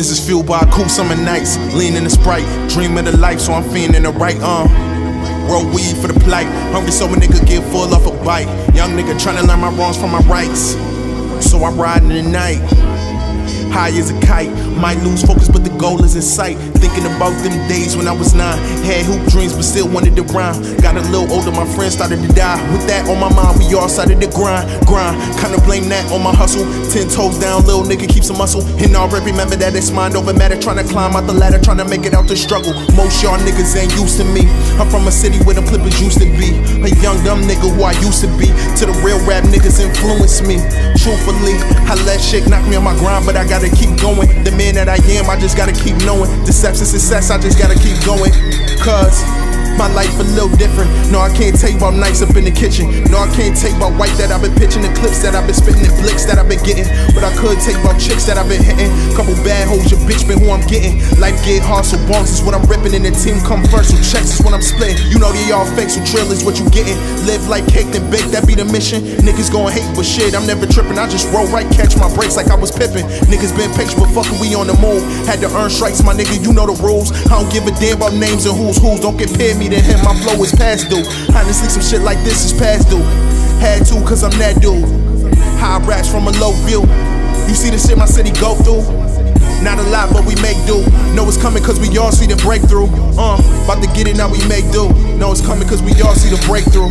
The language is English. This is fueled by cool summer nights, lean in the Sprite, dream of the life, so I'm fiending the right arm. Roll weed for the plight, hungry so a nigga get full off a bite. Young nigga tryna learn my wrongs from my rights, so I ride in the night. High as a kite, might lose focus but the goal is in sight. Thinking about them days when I was 9, had hoop dreams but still wanted to rhyme. Got a little older, my friends started to die. With that on my mind, we all started to grind. Kinda blame that on my hustle. 10 toes down, little nigga keeps a muscle. And I remember that it's mind over matter. Trying to climb out the ladder, trying to make it out the struggle. Most y'all niggas ain't used to me. I'm from a city where the Clippers used to be. A young dumb nigga who I used to be. To the real rap niggas influenced me. Truthfully, I let shit knock me on my grind, but I got to keep going. The man that I am, I just gotta keep knowing. Deception, success, I just gotta keep going. Cause my life a little different. No, I can't take about nights up in the kitchen. No, I can't take about white that I've been pitching, the clips that I've been spitting, the blicks that I've been getting. But I could take about chicks that I've been hitting. Couple bad hoes, your bitch been who I'm getting. Life get hard, so bongs is what I'm ripping. And the team come first, so checks is what I'm splitting. You know they all fake, so drill is what you getting. Live like cake, then bake, that be the mission. Niggas gon' hate, but shit, I'm never tripping. I just roll right, catch my breaks like I was pipping. Niggas been patient, but fucking we on the move. Had to earn strikes, my nigga, you know the rules. I don't give a damn about names and who's who's. Don't compare me to him, my flow is past due. Honestly, some shit like this is past due. Had to, cause I'm that dude. High raps from a low view. You see the shit my city go through? Not a lot, but we make do. Know it's coming cause we all see the breakthrough. About to get it, now we make do. Know it's coming cause we all see the breakthrough.